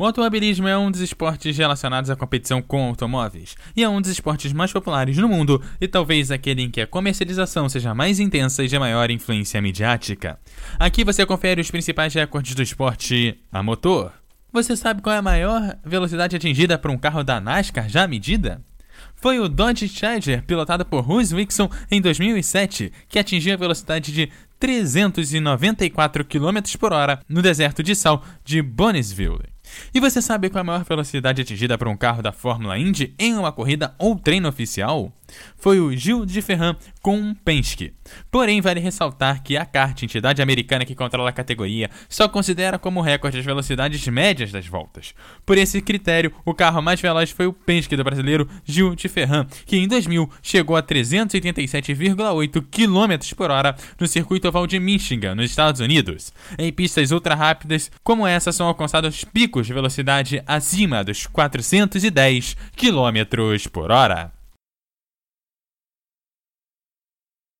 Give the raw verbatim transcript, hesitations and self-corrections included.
O automobilismo é um dos esportes relacionados à competição com automóveis, e é um dos esportes mais populares no mundo, e talvez aquele em que a comercialização seja mais intensa e de maior influência midiática. Aqui você confere os principais recordes do esporte a motor. Você sabe qual é a maior velocidade atingida por um carro da NASCAR já medida? Foi o Dodge Charger, pilotado por Ruz Wixon em dois mil e sete, que atingiu a velocidade de trezentos e noventa e quatro quilômetros por hora no deserto de sal de Bonneville. E você sabe qual é a maior velocidade atingida por um carro da Fórmula Indy em uma corrida ou treino oficial? Foi o Gil de Ferran com um Penske. Porém, vale ressaltar que a CART, entidade americana que controla a categoria, só considera como recorde as velocidades médias das voltas. Por esse critério, o carro mais veloz foi o Penske do brasileiro Gil de Ferran, que em dois mil chegou a trezentos e oitenta e sete vírgula oito quilômetros por hora no circuito oval de Michigan, nos Estados Unidos. Em pistas ultra rápidas como essa, são alcançados picos de velocidade acima dos quatrocentos e dez quilômetros por hora.